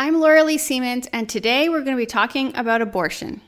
I'm Laura Lee Siemens, and today we're going to be talking about abortion.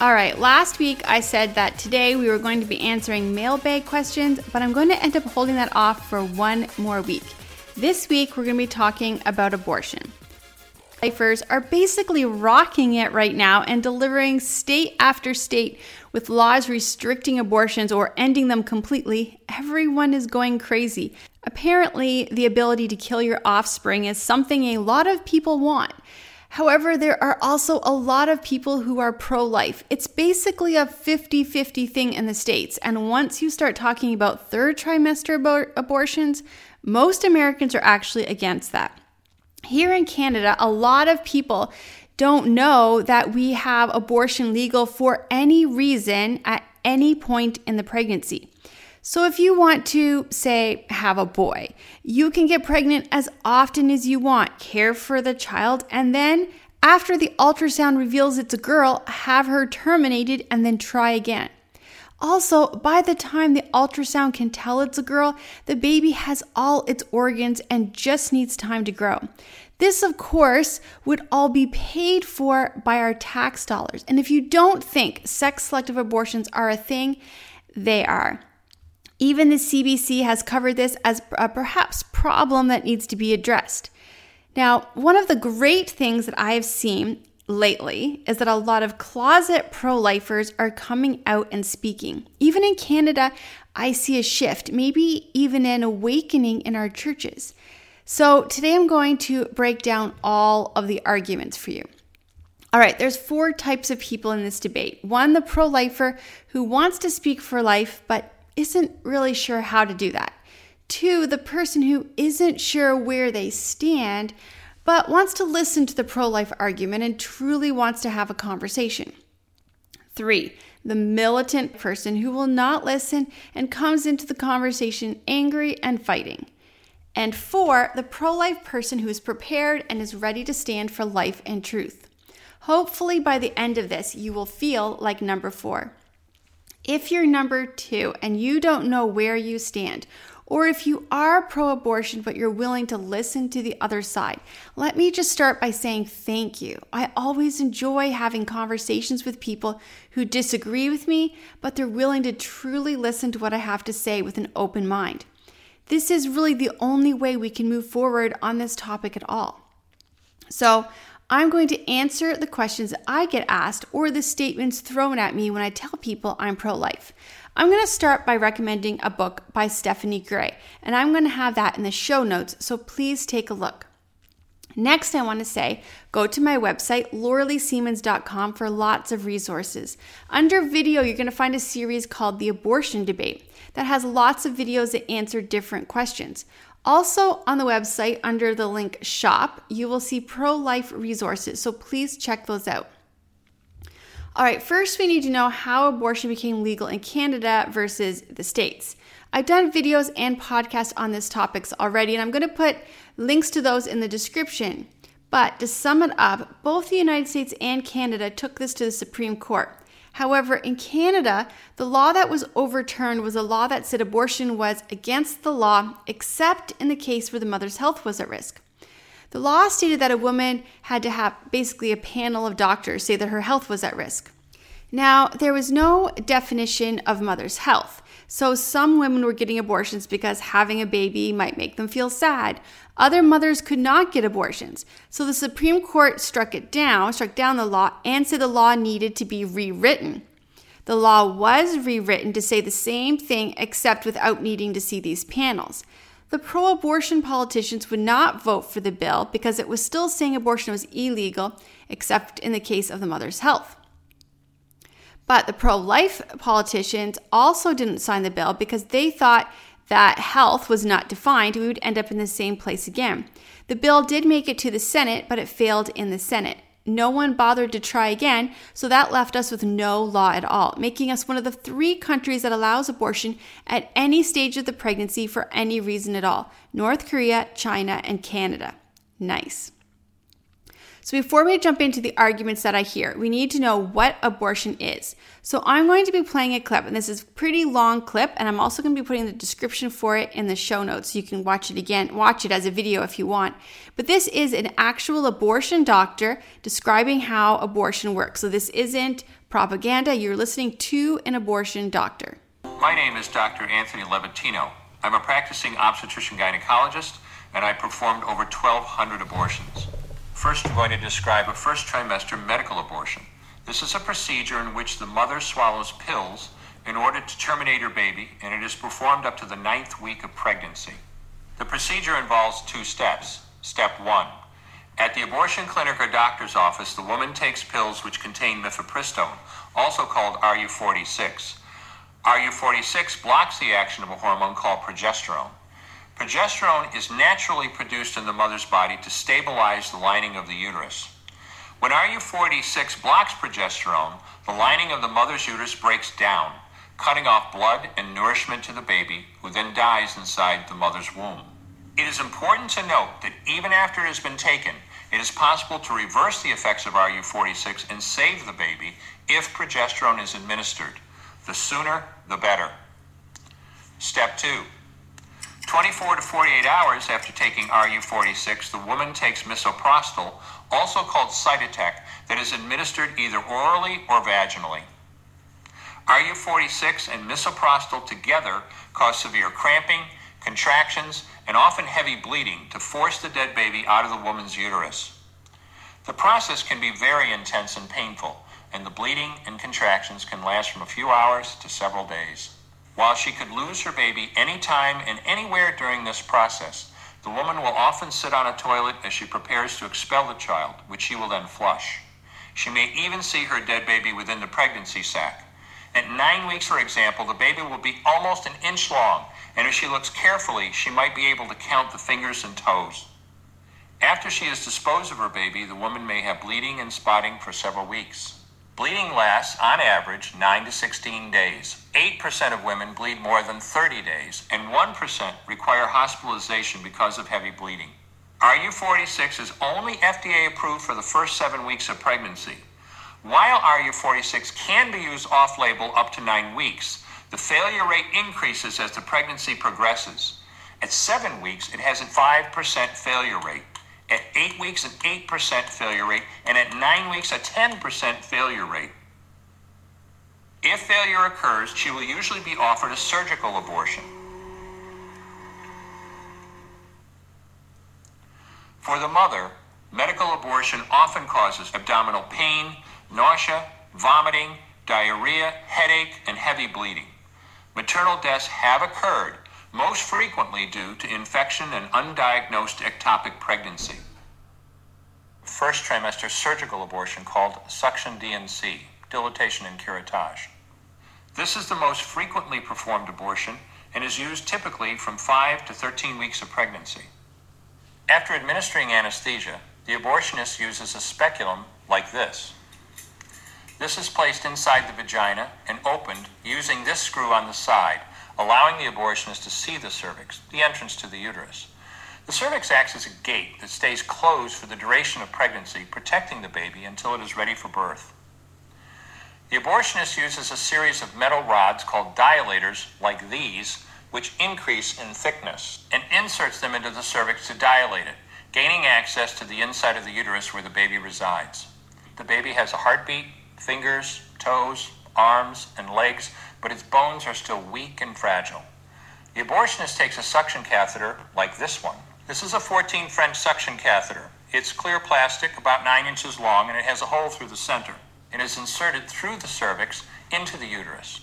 All right, last week I said that today we were going to be answering mailbag questions, but I'm going to end up holding that off for one more week. This week we're going to be talking about abortion. Lifers are basically rocking it right now and delivering state after state with laws restricting abortions or ending them completely. Everyone is going crazy. Apparently, the ability to kill your offspring is something a lot of people want. However, there are also a lot of people who are pro-life. It's basically a 50-50 thing in the States. And once you start talking about third trimester abortions, most Americans are actually against that. Here in Canada, a lot of people don't know that we have abortion legal for any reason at any point in the pregnancy. So if you want to, say, have a boy, you can get pregnant as often as you want, care for the child, and then after the ultrasound reveals it's a girl, have her terminated and then try again. Also, by the time the ultrasound can tell it's a girl, the baby has all its organs and just needs time to grow. This, of course, would all be paid for by our tax dollars. And if you don't think sex-selective abortions are a thing, they are. Even the CBC has covered this as a perhaps problem that needs to be addressed. Now, one of the great things that I have seen lately is that a lot of closet pro-lifers are coming out and speaking. Even in Canada, I see a shift, maybe even an awakening in our churches. So today I'm going to break down all of the arguments for you. All right, there's four types of people in this debate. One, the pro-lifer who wants to speak for life, but isn't really sure how to do that. Two, the person who isn't sure where they stand, but wants to listen to the pro-life argument and truly wants to have a conversation. Three, the militant person who will not listen and comes into the conversation angry and fighting. And four, the pro-life person who is prepared and is ready to stand for life and truth. Hopefully by the end of this, you will feel like number four. If you're number two and you don't know where you stand, or if you are pro-abortion but you're willing to listen to the other side, let me just start by saying thank you. I always enjoy having conversations with people who disagree with me, but they're willing to truly listen to what I have to say with an open mind. This is really the only way we can move forward on this topic at all. So, I'm going to answer the questions that I get asked or the statements thrown at me when I tell people I'm pro-life. I'm going to start by recommending a book by Stephanie Gray, and I'm going to have that in the show notes, so please take a look. Next, I want to say, go to my website, lauraleesiemens.com, for lots of resources. Under video, you're going to find a series called The Abortion Debate that has lots of videos that answer different questions. Also on the website, under the link shop, you will see pro-life resources, so please check those out. All right, first we need to know how abortion became legal in Canada versus the States. I've done videos and podcasts on this topics already, and I'm going to put links to those in the description. But to sum it up, both the United States and Canada took this to the Supreme Court. However, in Canada, the law that was overturned was a law that said abortion was against the law, except in the case where the mother's health was at risk. The law stated that a woman had to have basically a panel of doctors say that her health was at risk. Now, there was no definition of mother's health. So some women were getting abortions because having a baby might make them feel sad. Other mothers could not get abortions. So the Supreme Court struck down the law and said the law needed to be rewritten. The law was rewritten to say the same thing except without needing to see these panels. The pro-abortion politicians would not vote for the bill because it was still saying abortion was illegal except in the case of the mother's health. But the pro-life politicians also didn't sign the bill because they thought that health was not defined. We would end up in the same place again. The bill did make it to the Senate, but it failed in the Senate. No one bothered to try again, so that left us with no law at all, making us one of the three countries that allows abortion at any stage of the pregnancy for any reason at all. North Korea, China, and Canada. Nice. So before we jump into the arguments that I hear, we need to know what abortion is. So I'm going to be playing a clip, and this is a pretty long clip, and I'm also going to be putting the description for it in the show notes so you can watch it again, watch it as a video if you want. But this is an actual abortion doctor describing how abortion works. So this isn't propaganda. You're listening to an abortion doctor. My name is Dr. Anthony Levitino. I'm a practicing obstetrician-gynecologist, and I performed over 1,200 abortions. First, I'm going to describe a first trimester medical abortion. This is a procedure in which the mother swallows pills in order to terminate her baby, and it is performed up to the 9th week of pregnancy. The procedure involves two steps. Step 1. At the abortion clinic or doctor's office, the woman takes pills which contain mifepristone, also called RU-486. RU-486 blocks the action of a hormone called progesterone. Progesterone is naturally produced in the mother's body to stabilize the lining of the uterus. When RU-486 blocks progesterone, the lining of the mother's uterus breaks down, cutting off blood and nourishment to the baby, who then dies inside the mother's womb. It is important to note that even after it has been taken, it is possible to reverse the effects of RU-486 and save the baby if progesterone is administered. The sooner, the better. Step 2. 24 to 48 hours after taking RU-486, the woman takes misoprostol, also called Cytotec, that is administered either orally or vaginally. RU-486 and misoprostol together cause severe cramping, contractions, and often heavy bleeding to force the dead baby out of the woman's uterus. The process can be very intense and painful, and the bleeding and contractions can last from a few hours to several days. While she could lose her baby anytime and anywhere during this process, the woman will often sit on a toilet as she prepares to expel the child, which she will then flush. She may even see her dead baby within the pregnancy sac. At 9 weeks, for example, the baby will be almost an inch long, and if she looks carefully, she might be able to count the fingers and toes. After she has disposed of her baby, the woman may have bleeding and spotting for several weeks. Bleeding lasts, on average, 9 to 16 days. 8% of women bleed more than 30 days, and 1% require hospitalization because of heavy bleeding. RU-486 is only FDA approved for the first 7 weeks of pregnancy. While RU-486 can be used off-label up to 9 weeks, the failure rate increases as the pregnancy progresses. At 7 weeks, it has a 5% failure rate. At 8 weeks, an 8% failure rate, and at 9 weeks, a 10% failure rate. If failure occurs, she will usually be offered a surgical abortion. For the mother, medical abortion often causes abdominal pain, nausea, vomiting, diarrhea, headache, and heavy bleeding. Maternal deaths have occurred, most frequently due to infection and undiagnosed ectopic pregnancy. First trimester surgical abortion called suction D&C, dilatation and curettage. This is the most frequently performed abortion and is used typically from 5 to 13 weeks of pregnancy. After administering anesthesia, the abortionist uses a speculum like this. This is placed inside the vagina and opened using this screw on the side, allowing the abortionist to see the cervix, the entrance to the uterus. The cervix acts as a gate that stays closed for the duration of pregnancy, protecting the baby until it is ready for birth. The abortionist uses a series of metal rods called dilators, like these, which increase in thickness, and inserts them into the cervix to dilate it, gaining access to the inside of the uterus where the baby resides. The baby has a heartbeat, fingers, toes, arms, and legs, but its bones are still weak and fragile. The abortionist takes a suction catheter like this one. This is a 14 French suction catheter. It's clear plastic, about 9 inches long, and it has a hole through the center. It is inserted through the cervix into the uterus.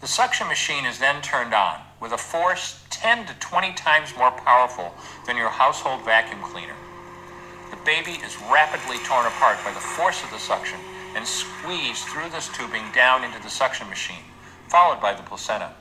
The suction machine is then turned on with a force 10 to 20 times more powerful than your household vacuum cleaner. The baby is rapidly torn apart by the force of the suction and squeezed through this tubing down into the suction machine, followed by the placenta.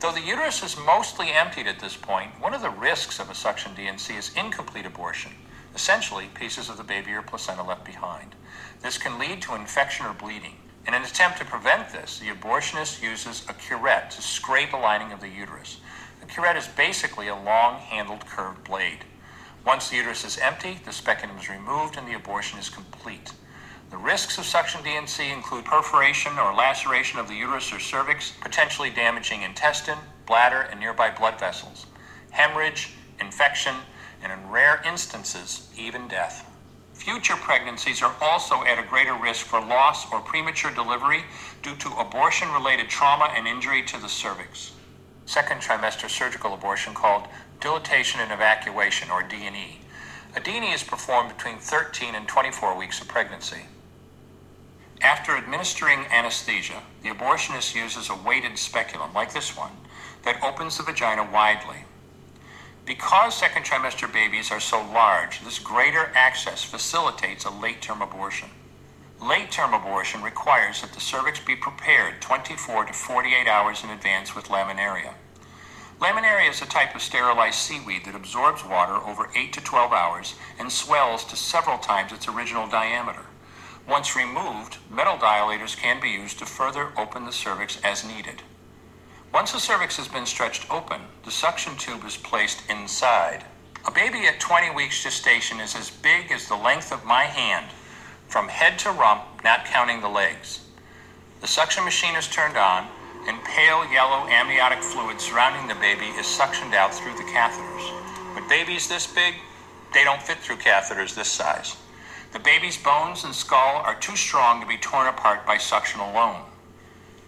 Though the uterus is mostly emptied at this point, one of the risks of a suction D&C is incomplete abortion, essentially pieces of the baby or placenta left behind. This can lead to infection or bleeding. In an attempt to prevent this, the abortionist uses a curette to scrape a lining of the uterus. The curette is basically a long-handled curved blade. Once the uterus is empty, the speculum is removed and the abortion is complete. The risks of suction D&C include perforation or laceration of the uterus or cervix, potentially damaging intestine, bladder, and nearby blood vessels, hemorrhage, infection, and in rare instances, even death. Future pregnancies are also at a greater risk for loss or premature delivery due to abortion-related trauma and injury to the cervix. Second trimester surgical abortion called dilatation and evacuation, or D&E. A D&E is performed between 13 and 24 weeks of pregnancy. After administering anesthesia, the abortionist uses a weighted speculum, like this one, that opens the vagina widely. Because second trimester babies are so large, this greater access facilitates a late-term abortion. Late-term abortion requires that the cervix be prepared 24 to 48 hours in advance with laminaria. Laminaria is a type of sterilized seaweed that absorbs water over 8 to 12 hours and swells to several times its original diameter. Once removed, metal dilators can be used to further open the cervix as needed. Once the cervix has been stretched open, the suction tube is placed inside. A baby at 20 weeks gestation is as big as the length of my hand, from head to rump, not counting the legs. The suction machine is turned on, and pale yellow amniotic fluid surrounding the baby is suctioned out through the catheters. With babies this big, they don't fit through catheters this size. The baby's bones and skull are too strong to be torn apart by suction alone.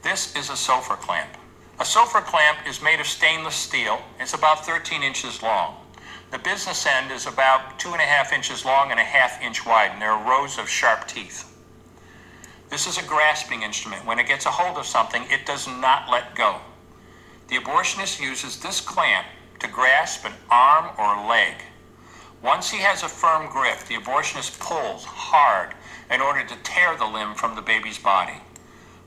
This is a sofa clamp. A sofa clamp is made of stainless steel. It's about 13 inches long. The business end is about 2.5 inches long and a 1/2 inch wide, and there are rows of sharp teeth. This is a grasping instrument. When it gets a hold of something, it does not let go. The abortionist uses this clamp to grasp an arm or leg. Once he has a firm grip, the abortionist pulls hard in order to tear the limb from the baby's body.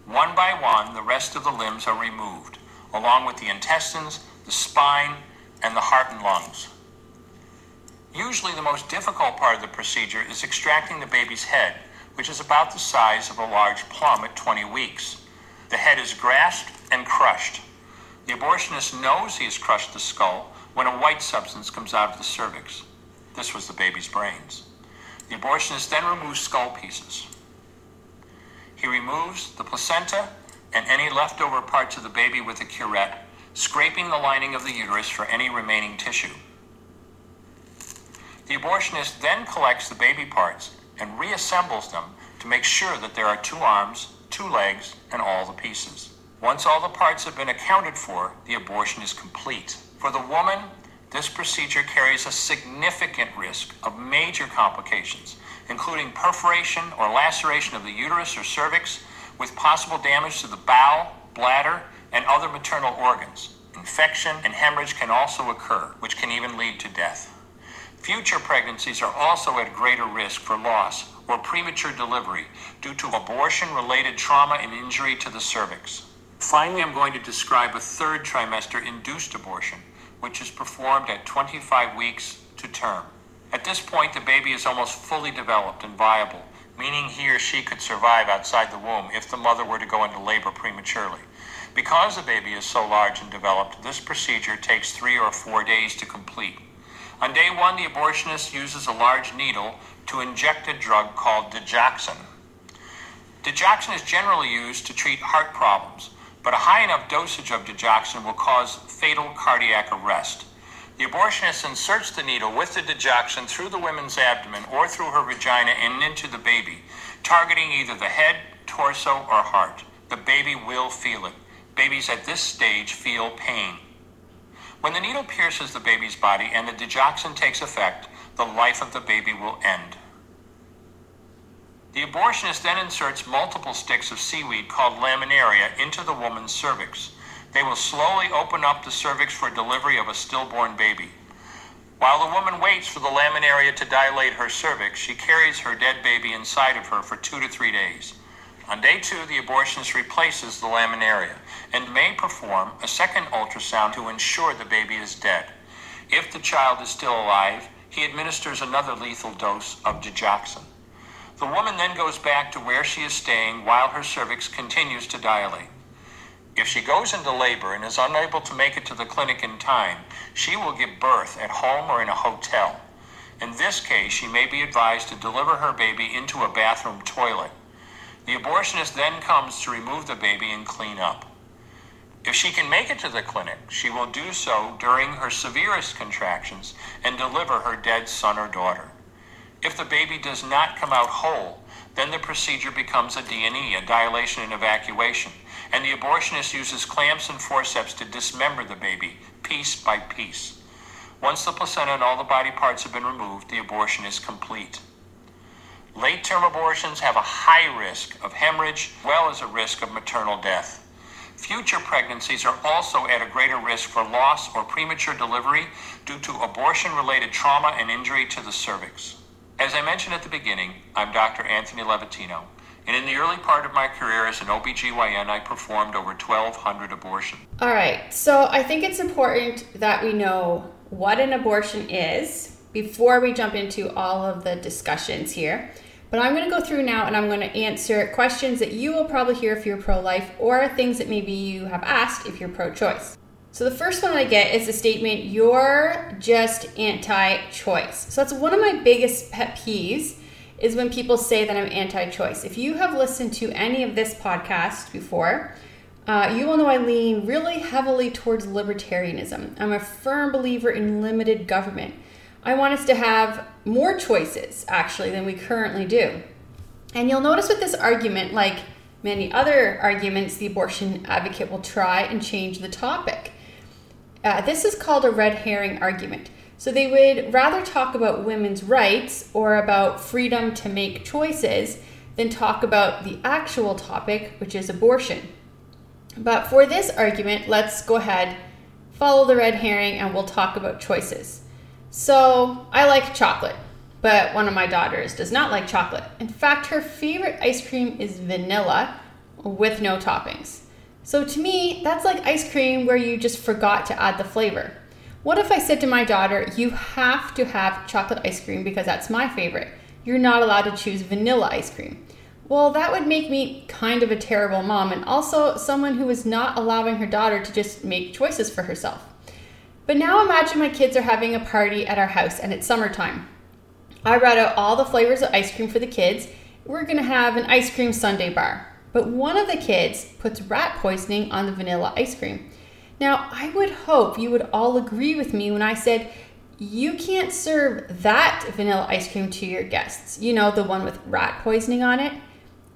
One by one, the rest of the limbs are removed, along with the intestines, the spine, and the heart and lungs. Usually the most difficult part of the procedure is extracting the baby's head, which is about the size of a large plum at 20 weeks. The head is grasped and crushed. The abortionist knows he has crushed the skull when a white substance comes out of the cervix. This was the baby's brains. The abortionist then removes skull pieces. He removes the placenta and any leftover parts of the baby with a curette, scraping the lining of the uterus for any remaining tissue. The abortionist then collects the baby parts and reassembles them to make sure that there are two arms, two legs, and all the pieces. Once all the parts have been accounted for, the abortion is complete. For the woman, this procedure carries a significant risk of major complications, including perforation or laceration of the uterus or cervix, with possible damage to the bowel, bladder, and other maternal organs. Infection and hemorrhage can also occur, which can even lead to death. Future pregnancies are also at greater risk for loss or premature delivery due to abortion-related trauma and injury to the cervix. Finally, I'm going to describe a third trimester induced abortion, which is performed at 25 weeks to term. At this point, the baby is almost fully developed and viable, meaning he or she could survive outside the womb if the mother were to go into labor prematurely. Because the baby is so large and developed, this procedure takes 3 or 4 days to complete. On day one, the abortionist uses a large needle to inject a drug called digoxin. Digoxin is generally used to treat heart problems, but a high enough dosage of digoxin will cause fatal cardiac arrest. The abortionist inserts the needle with the digoxin through the woman's abdomen or through her vagina and into the baby, targeting either the head, torso, or heart. The baby will feel it. Babies at this stage feel pain. When the needle pierces the baby's body and the digoxin takes effect, the life of the baby will end. The abortionist then inserts multiple sticks of seaweed called laminaria into the woman's cervix. They will slowly open up the cervix for delivery of a stillborn baby. While the woman waits for the laminaria to dilate her cervix, she carries her dead baby inside of her for 2 to 3 days. On day 2, the abortionist replaces the laminaria and may perform a second ultrasound to ensure the baby is dead. If the child is still alive, he administers another lethal dose of digoxin. The woman then goes back to where she is staying while her cervix continues to dilate. If she goes into labor and is unable to make it to the clinic in time, she will give birth at home or in a hotel. In this case, she may be advised to deliver her baby into a bathroom toilet. The abortionist then comes to remove the baby and clean up. If she can make it to the clinic, she will do so during her severest contractions and deliver her dead son or daughter. If the baby does not come out whole, then the procedure becomes a D&E, a dilation and evacuation, and the abortionist uses clamps and forceps to dismember the baby, piece by piece. Once the placenta and all the body parts have been removed, the abortion is complete. Late-term abortions have a high risk of hemorrhage, as well as a risk of maternal death. Future pregnancies are also at a greater risk for loss or premature delivery due to abortion-related trauma and injury to the cervix. As I mentioned at the beginning, I'm Dr. Anthony Levitino, and in the early part of my career as an OBGYN, I performed over 1,200 abortions. All right, so I think it's important that we know what an abortion is before we jump into all of the discussions here. But I'm going to go through now and I'm going to answer questions that you will probably hear if you're pro-life or things that maybe you have asked if you're pro-choice. So the first one I get is the statement, "You're just anti-choice." So that's one of my biggest pet peeves is when people say that I'm anti-choice. If you have listened to any of this podcast before, you will know I lean really heavily towards libertarianism. I'm a firm believer in limited government. I want us to have more choices, actually, than we currently do. And you'll notice with this argument, like many other arguments, the abortion advocate will try and change the topic. This is called a red herring argument. So they would rather talk about women's rights or about freedom to make choices than talk about the actual topic, which is abortion. But for this argument, let's go ahead, follow the red herring, and we'll talk about choices. So I like chocolate, but one of my daughters does not like chocolate. In fact, her favorite ice cream is vanilla with no toppings. So to me, that's like ice cream where you just forgot to add the flavor. What if I said to my daughter, you have to have chocolate ice cream because that's my favorite. You're not allowed to choose vanilla ice cream. Well, that would make me kind of a terrible mom and also someone who is not allowing her daughter to just make choices for herself. But now imagine my kids are having a party at our house and it's summertime. I brought out all the flavors of ice cream for the kids. We're gonna have an ice cream sundae bar. But one of the kids puts rat poisoning on the vanilla ice cream. Now, I would hope you would all agree with me when I said, you can't serve that vanilla ice cream to your guests. You know, the one with rat poisoning on it.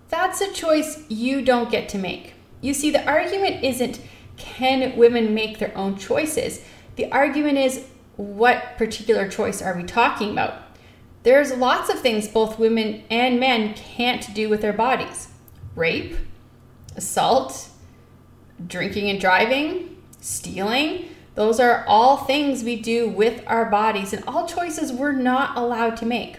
That's a choice you don't get to make. You see, the argument isn't, can women make their own choices? The argument is, what particular choice are we talking about? There's lots of things both women and men can't do with their bodies. Rape, assault, drinking and driving, stealing. Those are all things we do with our bodies and all choices we're not allowed to make.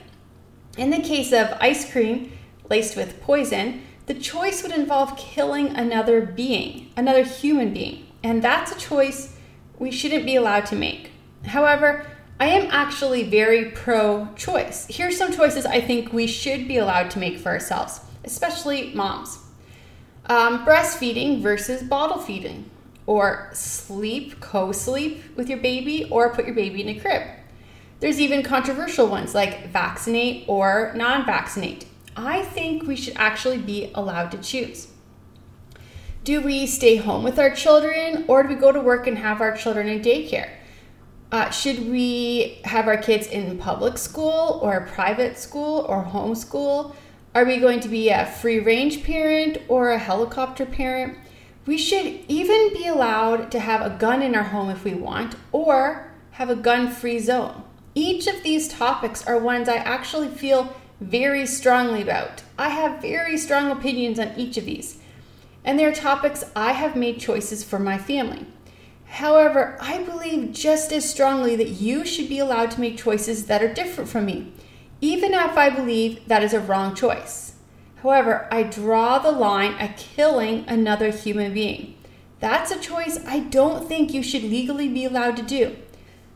In the case of ice cream laced with poison, the choice would involve killing another being, another human being, and that's a choice we shouldn't be allowed to make. However, I am actually very pro-choice. Here's some choices I think we should be allowed to make for ourselves, especially moms. Breastfeeding versus bottle feeding, or sleep, co-sleep with your baby, or put your baby in a crib. There's even controversial ones like vaccinate or non-vaccinate. I think we should actually be allowed to choose. Do we stay home with our children or do we go to work and have our children in daycare? Should we have our kids in public school or private school or homeschool? Are we going to be a free-range parent or a helicopter parent? We should even be allowed to have a gun in our home if we want or have a gun-free zone. Each of these topics are ones I actually feel very strongly about. I have very strong opinions on each of these, and they're topics I have made choices for my family. However, I believe just as strongly that you should be allowed to make choices that are different from me, even if I believe that is a wrong choice. However, I draw the line at killing another human being. That's a choice I don't think you should legally be allowed to do.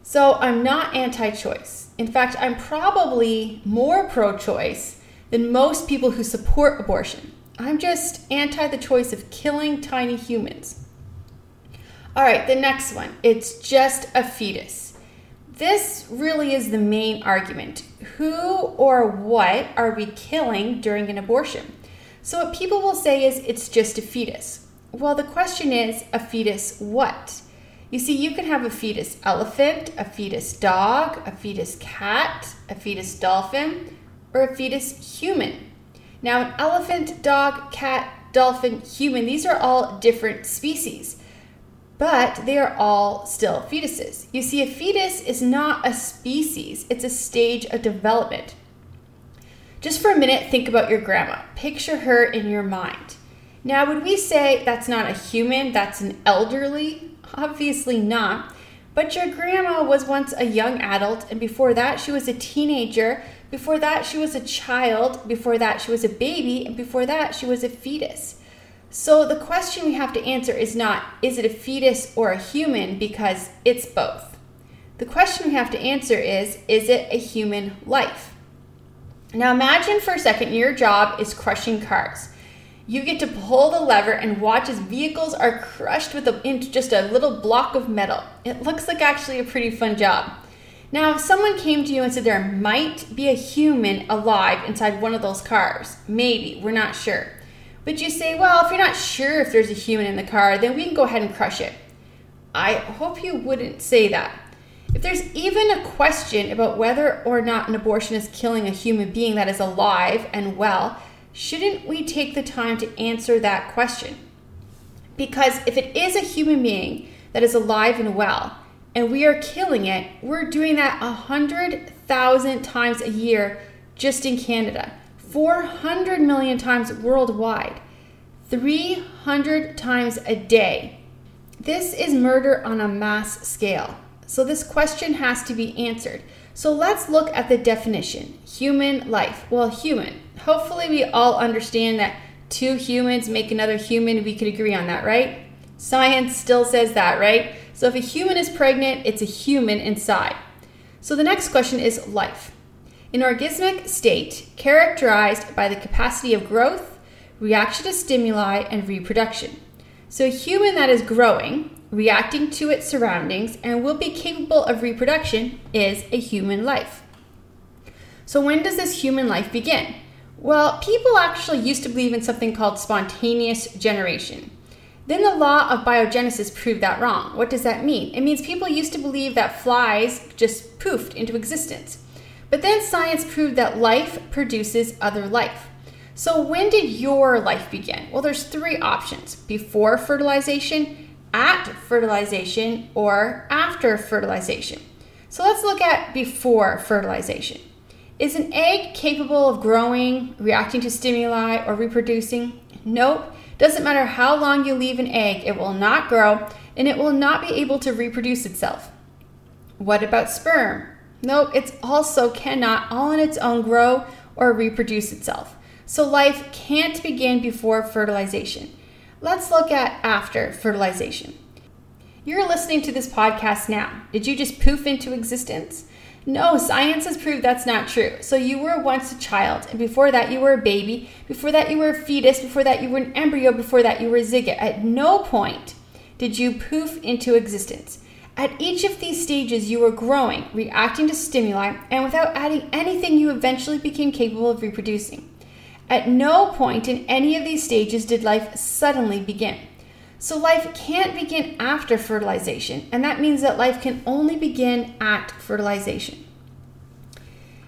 So I'm not anti-choice. In fact, I'm probably more pro-choice than most people who support abortion. I'm just anti the choice of killing tiny humans. All right, the next one. It's just a fetus. This really is the main argument. Who or what are we killing during an abortion? So what people will say is, it's just a fetus. Well, the question is, a fetus what? You see, you can have a fetus elephant, a fetus dog, a fetus cat, a fetus dolphin, or a fetus human. Now, an elephant, dog, cat, dolphin, human, these are all different species, but they are all still fetuses. You see, a fetus is not a species, it's a stage of development. Just for a minute, think about your grandma. Picture her in your mind. Now, would we say that's not a human, that's an elderly? Obviously not, but your grandma was once a young adult, and before that she was a teenager, before that she was a child, before that she was a baby, and before that she was a fetus. So the question we have to answer is not, is it a fetus or a human, because it's both. The question we have to answer is it a human life? Now imagine for a second your job is crushing cars. You get to pull the lever and watch as vehicles are crushed with just a little block of metal. It looks like actually a pretty fun job. Now, if someone came to you and said there might be a human alive inside one of those cars, maybe, we're not sure. But you say, well, if you're not sure if there's a human in the car, then we can go ahead and crush it. I hope you wouldn't say that. If there's even a question about whether or not an abortion is killing a human being that is alive and well, shouldn't we take the time to answer that question? Because if it is a human being that is alive and well, and we are killing it, we're doing that 100,000 times a year just in Canada, 400 million times worldwide, 300 times a day. This is murder on a mass scale. So this question has to be answered. So let's look at the definition, human life. Well, human, hopefully we all understand that two humans make another human. We could agree on that, right? Science still says that, right? So if a human is pregnant, it's a human inside. So the next question is life. An organismic state characterized by the capacity of growth, reaction to stimuli, and reproduction. So a human that is growing, reacting to its surroundings, and will be capable of reproduction is a human life. So when does this human life begin? Well, people actually used to believe in something called spontaneous generation. Then the law of biogenesis proved that wrong. What does that mean? It means people used to believe that flies just poofed into existence. But then science proved that life produces other life. So when did your life begin? Well, there's three options: before fertilization, at fertilization, or after fertilization. So let's look at before fertilization. Is an egg capable of growing, reacting to stimuli, or reproducing? Nope. Doesn't matter how long you leave an egg, it will not grow and it will not be able to reproduce itself. What about sperm? Nope, it also cannot all on its own grow or reproduce itself. So life can't begin before fertilization. Let's look at after fertilization. You're listening to this podcast now. Did you just poof into existence? No, science has proved that's not true. So you were once a child, and before that you were a baby, before that you were a fetus, before that you were an embryo, before that you were a zygote. At no point did you poof into existence. At each of these stages you were growing, reacting to stimuli, and without adding anything you eventually became capable of reproducing. At no point in any of these stages did life suddenly begin. So life can't begin after fertilization, and that means that life can only begin at fertilization.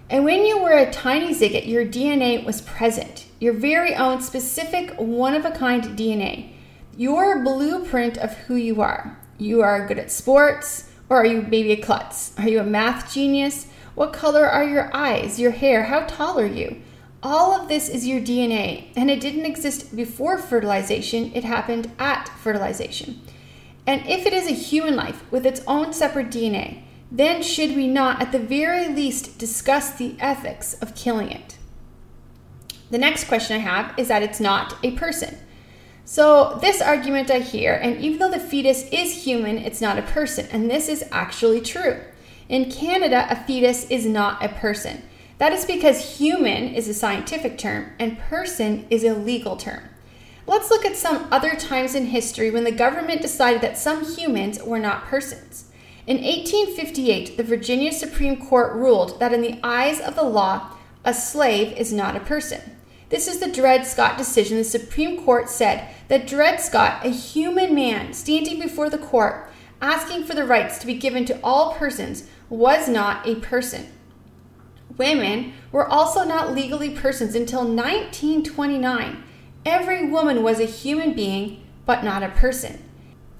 And when you were a tiny zygote, your DNA was present, your very own specific one-of-a-kind DNA, your blueprint of who you are. You are good at sports, or are you maybe a klutz? Are you a math genius? What color are your eyes, your hair? How tall are you? All of this is your DNA, and it didn't exist before fertilization, it happened at fertilization. And if it is a human life with its own separate DNA, then should we not, at the very least, discuss the ethics of killing it? The next question I have is that it's not a person. So this argument I hear, and even though the fetus is human, it's not a person, and this is actually true. In Canada, a fetus is not a person. That is because human is a scientific term and person is a legal term. Let's look at some other times in history when the government decided that some humans were not persons. In 1858, the Virginia Supreme Court ruled that in the eyes of the law, a slave is not a person. This is the Dred Scott decision. The Supreme Court said that Dred Scott, a human man standing before the court, asking for the rights to be given to all persons, was not a person. Women were also not legally persons until 1929. Every woman was a human being, but not a person.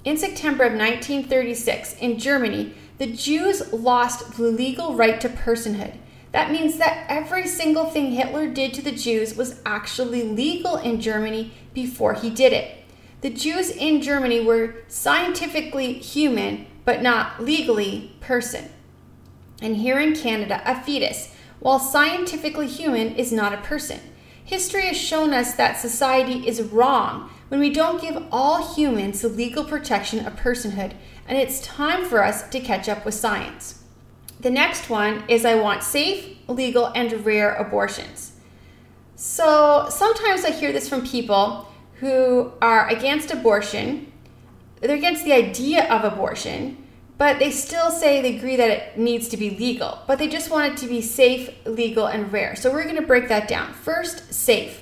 In September of 1936, in Germany, the Jews lost the legal right to personhood. That means that every single thing Hitler did to the Jews was actually legal in Germany before he did it. The Jews in Germany were scientifically human, but not legally person. And here in Canada, a fetus, while scientifically human, is not a person. History has shown us that society is wrong when we don't give all humans the legal protection of personhood, and it's time for us to catch up with science. The next one is I want safe, legal, and rare abortions. So sometimes I hear this from people who are against abortion. They're against the idea of abortion, but they still say they agree that it needs to be legal, but they just want it to be safe, legal, and rare. So we're going to break that down. First, safe.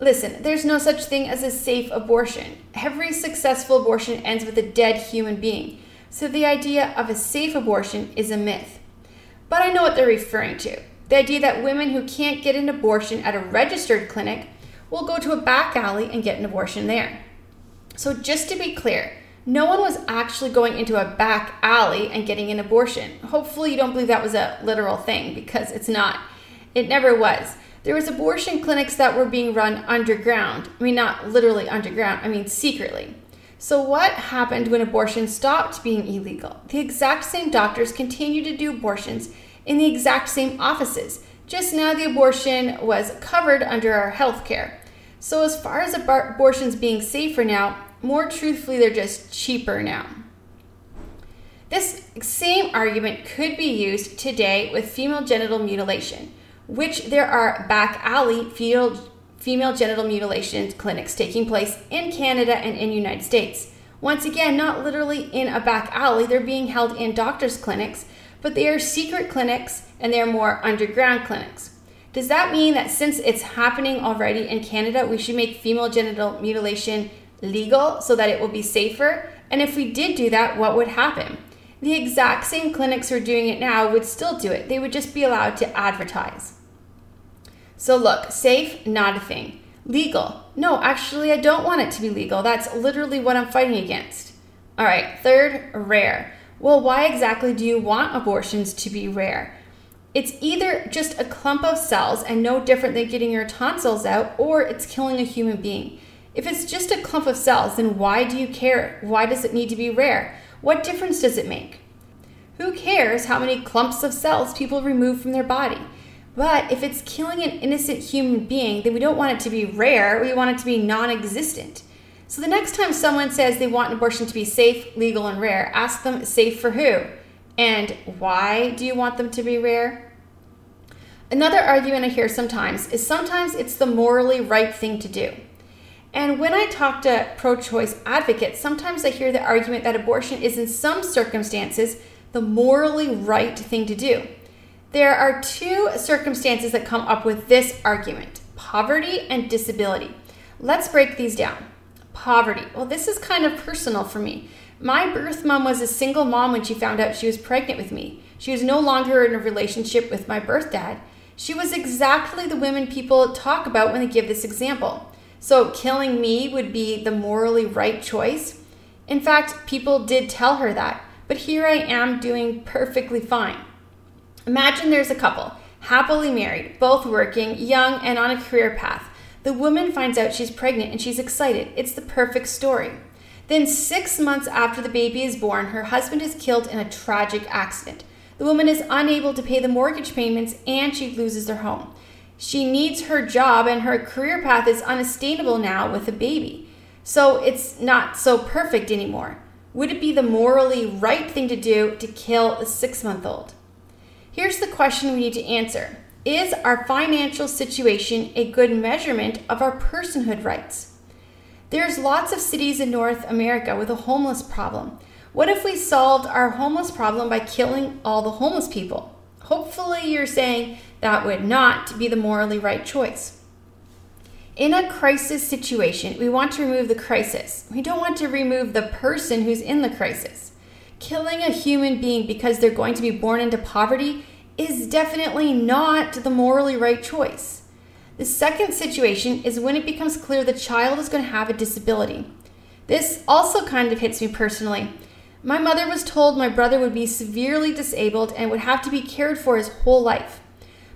Listen, there's no such thing as a safe abortion. Every successful abortion ends with a dead human being. So the idea of a safe abortion is a myth. But I know what they're referring to. The idea that women who can't get an abortion at a registered clinic will go to a back alley and get an abortion there. So just to be clear, no one was actually going into a back alley and getting an abortion. Hopefully you don't believe that was a literal thing, because it's not. It never was. There was abortion clinics that were being run underground. I mean, not literally underground, I mean secretly. So what happened when abortion stopped being illegal? The exact same doctors continued to do abortions in the exact same offices. Just now the abortion was covered under our health care. So as far as abortions being safer now, more truthfully, they're just cheaper now. This same argument could be used today with female genital mutilation, which there are back alley female genital mutilation clinics taking place in Canada and in the United States. Once again, not literally in a back alley, they're being held in doctors' clinics, but they are secret clinics and they're more underground clinics. Does that mean that since it's happening already in Canada, we should make female genital mutilation legal so that it will be safer? And if we did do that, what would happen? The exact same clinics who are doing it now would still do it. They would just be allowed to advertise. So look, safe, not a thing. Legal, no, actually I don't want it to be legal. That's literally what I'm fighting against. All right, third, rare. Well, why exactly do you want abortions to be rare? It's either just a clump of cells and no different than getting your tonsils out, or it's killing a human being. If it's just a clump of cells, then why do you care? Why does it need to be rare? What difference does it make? Who cares how many clumps of cells people remove from their body? But if it's killing an innocent human being, then we don't want it to be rare, we want it to be non-existent. So the next time someone says they want an abortion to be safe, legal, and rare, ask them, safe for who? And why do you want them to be rare? Another argument I hear sometimes is sometimes it's the morally right thing to do. And when I talk to pro-choice advocates, sometimes I hear the argument that abortion is in some circumstances the morally right thing to do. There are two circumstances that come up with this argument, poverty and disability. Let's break these down. Poverty. Well, this is kind of personal for me. My birth mom was a single mom when she found out she was pregnant with me. She was no longer in a relationship with my birth dad. She was exactly the women people talk about when they give this example. So killing me would be the morally right choice. In fact, people did tell her that, but here I am doing perfectly fine. Imagine there's a couple, happily married, both working, young, and on a career path. The woman finds out she's pregnant and she's excited. It's the perfect story. Then 6 months after the baby is born, her husband is killed in a tragic accident. The woman is unable to pay the mortgage payments and she loses her home. She needs her job, and her career path is unsustainable now with a baby. So it's not so perfect anymore. Would it be the morally right thing to do to kill a 6-month-old? Here's the question we need to answer. Is our financial situation a good measurement of our personhood rights? There's lots of cities in North America with a homeless problem. What if we solved our homeless problem by killing all the homeless people? Hopefully you're saying that would not be the morally right choice. In a crisis situation, we want to remove the crisis. We don't want to remove the person who's in the crisis. Killing a human being because they're going to be born into poverty is definitely not the morally right choice. The second situation is when it becomes clear the child is going to have a disability. This also kind of hits me personally. My mother was told my brother would be severely disabled and would have to be cared for his whole life.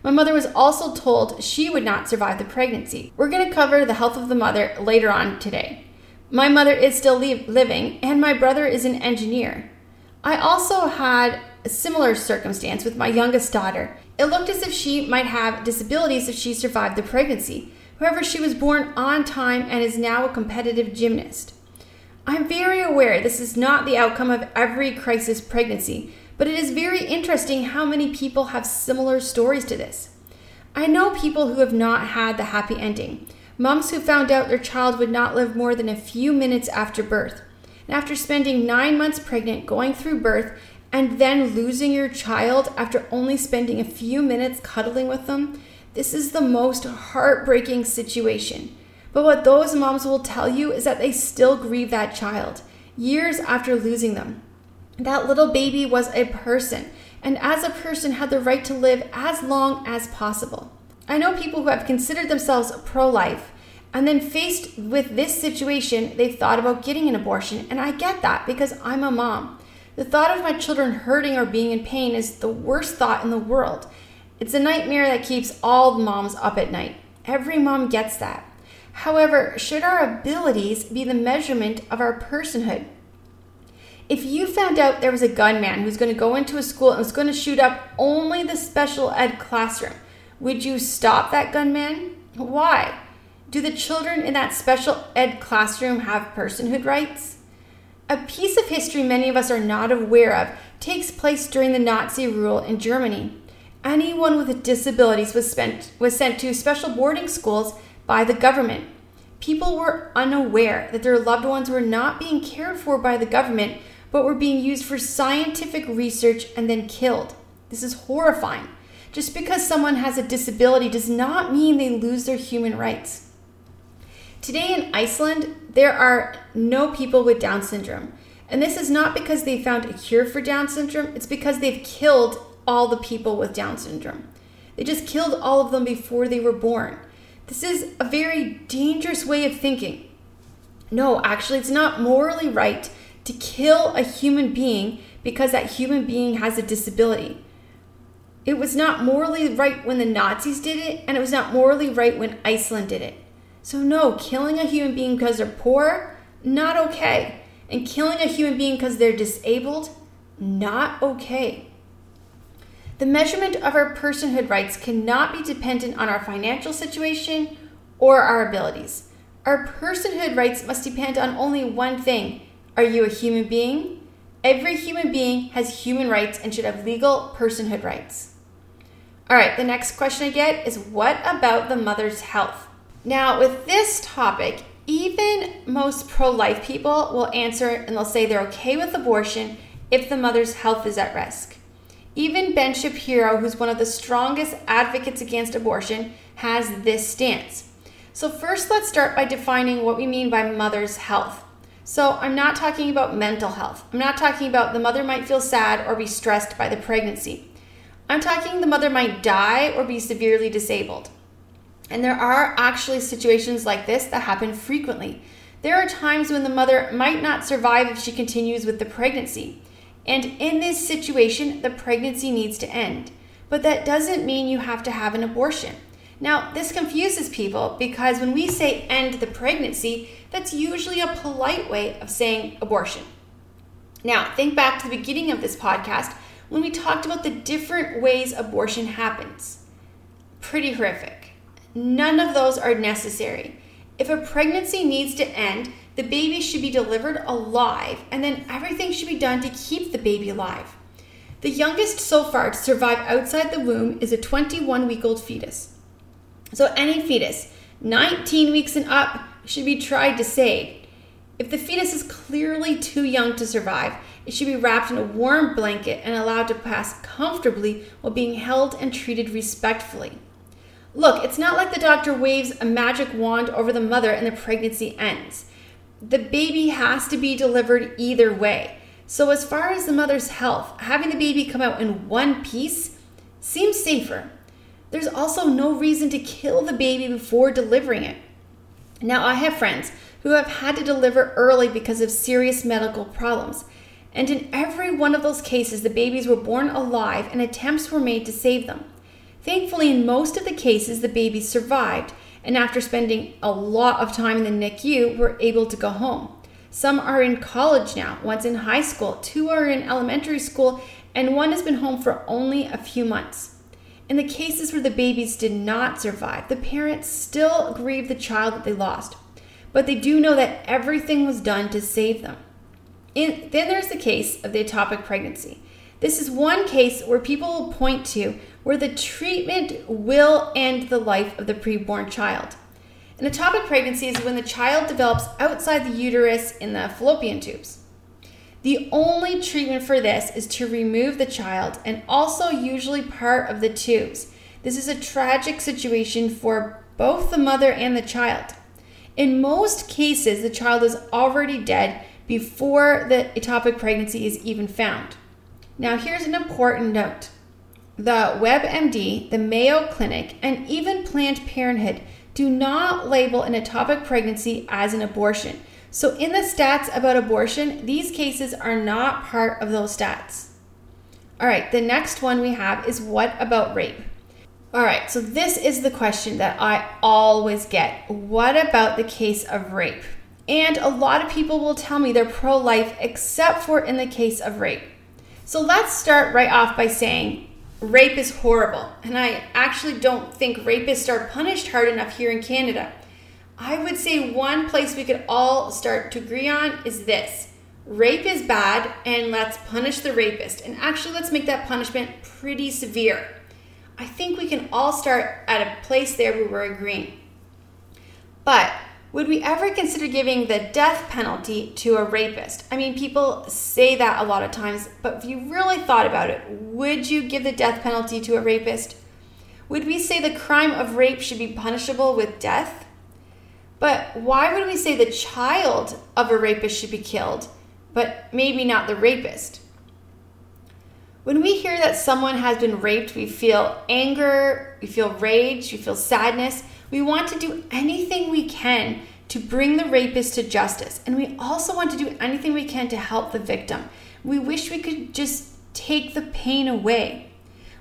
My mother was also told she would not survive the pregnancy. We're going to cover the health of the mother later on today. My mother is still living, and my brother is an engineer. I also had a similar circumstance with my youngest daughter. It looked as if she might have disabilities if she survived the pregnancy. However, she was born on time and is now a competitive gymnast. I'm very aware this is not the outcome of every crisis pregnancy, but it is very interesting how many people have similar stories to this. I know people who have not had the happy ending. Moms who found out their child would not live more than a few minutes after birth. And after spending 9 months pregnant, going through birth, and then losing your child after only spending a few minutes cuddling with them, this is the most heartbreaking situation. But what those moms will tell you is that they still grieve that child, years after losing them. That little baby was a person, and as a person had the right to live as long as possible. I know people who have considered themselves pro-life, and then faced with this situation, they thought about getting an abortion, and I get that because I'm a mom. The thought of my children hurting or being in pain is the worst thought in the world. It's a nightmare that keeps all moms up at night. Every mom gets that. However, should our abilities be the measurement of our personhood? If you found out there was a gunman who's going to go into a school and was going to shoot up only the special ed classroom, would you stop that gunman? Why? Do the children in that special ed classroom have personhood rights? A piece of history many of us are not aware of takes place during the Nazi rule in Germany. Anyone with disabilities was sent to special boarding schools by the government. People were unaware that their loved ones were not being cared for by the government, but were being used for scientific research and then killed. This is horrifying. Just because someone has a disability does not mean they lose their human rights. Today in Iceland, there are no people with Down syndrome. And this is not because they found a cure for Down syndrome, it's because they've killed all the people with Down syndrome. They just killed all of them before they were born. This is a very dangerous way of thinking. No, actually, it's not morally right to kill a human being because that human being has a disability. It was not morally right when the Nazis did it, and it was not morally right when Iceland did it. So no, killing a human being because they're poor, not okay. And killing a human being because they're disabled, not okay. The measurement of our personhood rights cannot be dependent on our financial situation or our abilities. Our personhood rights must depend on only one thing. Are you a human being? Every human being has human rights and should have legal personhood rights. All right, the next question I get is, what about the mother's health? Now, with this topic, even most pro-life people will answer and they'll say they're okay with abortion if the mother's health is at risk. Even Ben Shapiro, who's one of the strongest advocates against abortion, has this stance. So first, let's start by defining what we mean by mother's health. So I'm not talking about mental health. I'm not talking about the mother might feel sad or be stressed by the pregnancy. I'm talking the mother might die or be severely disabled. And there are actually situations like this that happen frequently. There are times when the mother might not survive if she continues with the pregnancy. And in this situation, the pregnancy needs to end. But that doesn't mean you have to have an abortion. Now, this confuses people because when we say end the pregnancy, that's usually a polite way of saying abortion. Now, think back to the beginning of this podcast when we talked about the different ways abortion happens. Pretty horrific. None of those are necessary. If a pregnancy needs to end, the baby should be delivered alive, and then everything should be done to keep the baby alive. The youngest so far to survive outside the womb is a 21-week-old fetus. So any fetus, 19 weeks and up, should be tried to save. If the fetus is clearly too young to survive, it should be wrapped in a warm blanket and allowed to pass comfortably while being held and treated respectfully. Look, it's not like the doctor waves a magic wand over the mother and the pregnancy ends. The baby has to be delivered either way. So as far as the mother's health, having the baby come out in one piece seems safer. There's also no reason to kill the baby before delivering it. Now, I have friends who have had to deliver early because of serious medical problems. And in every one of those cases, the babies were born alive and attempts were made to save them. Thankfully, in most of the cases, the babies survived, and after spending a lot of time in the NICU, were able to go home. Some are in college now, one's in high school, two are in elementary school, and one has been home for only a few months. In the cases where the babies did not survive, the parents still grieve the child that they lost, but they do know that everything was done to save them. Then there's the case of the ectopic pregnancy. This is one case where people will point to where the treatment will end the life of the preborn child. An ectopic pregnancy is when the child develops outside the uterus in the fallopian tubes. The only treatment for this is to remove the child and also usually part of the tubes. This is a tragic situation for both the mother and the child. In most cases, the child is already dead before the ectopic pregnancy is even found. Now, here's an important note. The WebMD, the Mayo Clinic, and even Planned Parenthood do not label an ectopic pregnancy as an abortion. So in the stats about abortion, these cases are not part of those stats. All right, the next one we have is what about rape? All right, so this is the question that I always get. What about the case of rape? And a lot of people will tell me they're pro-life except for in the case of rape. So let's start right off by saying rape is horrible. And I actually don't think rapists are punished hard enough here in Canada. I would say one place we could all start to agree on is this. Rape is bad, and let's punish the rapist. And actually, let's make that punishment pretty severe. I think we can all start at a place there where we're agreeing. But would we ever consider giving the death penalty to a rapist? I mean, people say that a lot of times, but if you really thought about it, would you give the death penalty to a rapist? Would we say the crime of rape should be punishable with death? But why would we say the child of a rapist should be killed, but maybe not the rapist? When we hear that someone has been raped, we feel anger, we feel rage, we feel sadness. We want to do anything we can to bring the rapist to justice. And we also want to do anything we can to help the victim. We wish we could just take the pain away.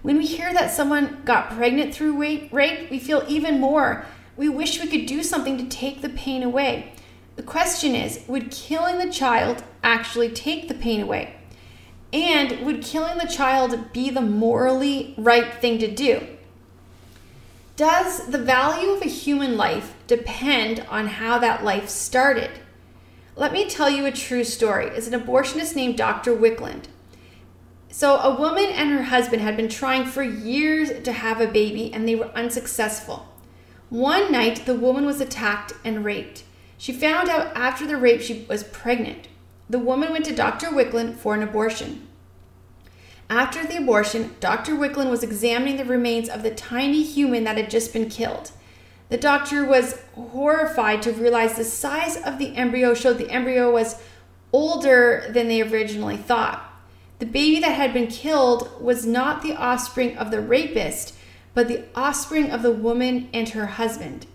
When we hear that someone got pregnant through rape, we feel even more. We wish we could do something to take the pain away. The question is, would killing the child actually take the pain away? And would killing the child be the morally right thing to do? Does the value of a human life depend on how that life started? Let me tell you a true story. It's an abortionist named Dr. Wickland. So a woman and her husband had been trying for years to have a baby, and they were unsuccessful. One night, the woman was attacked and raped. She found out after the rape she was pregnant. The woman went to Dr. Wickland for an abortion. After the abortion, Dr. Wickland was examining the remains of the tiny human that had just been killed. The doctor was horrified to realize the size of the embryo showed the embryo was older than they originally thought. The baby that had been killed was not the offspring of the rapist, but the offspring of the woman and her husband.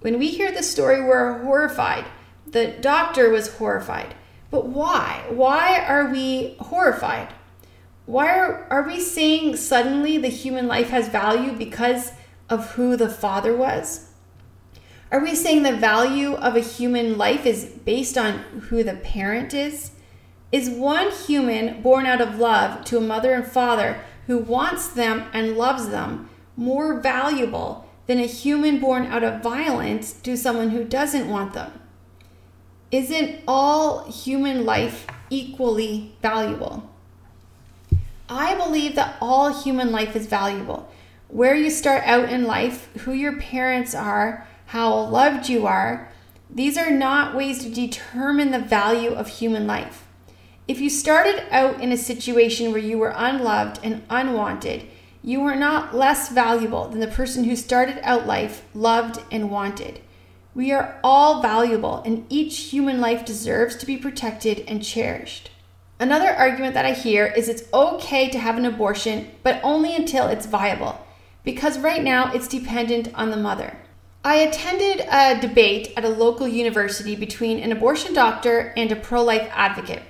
When we hear the story, we're horrified. The doctor was horrified. But why? Why are we horrified? Why are we saying suddenly the human life has value because of who the father was? Are we saying the value of a human life is based on who the parent is? Is one human born out of love to a mother and father who wants them and loves them more valuable than a human born out of violence to someone who doesn't want them? Isn't all human life equally valuable? I believe that all human life is valuable. Where you start out in life, who your parents are, how loved you are, these are not ways to determine the value of human life. If you started out in a situation where you were unloved and unwanted, you are not less valuable than the person who started out life loved and wanted. We are all valuable, and each human life deserves to be protected and cherished. Another argument that I hear is it's okay to have an abortion, but only until it's viable, because right now it's dependent on the mother. I attended a debate at a local university between an abortion doctor and a pro-life advocate.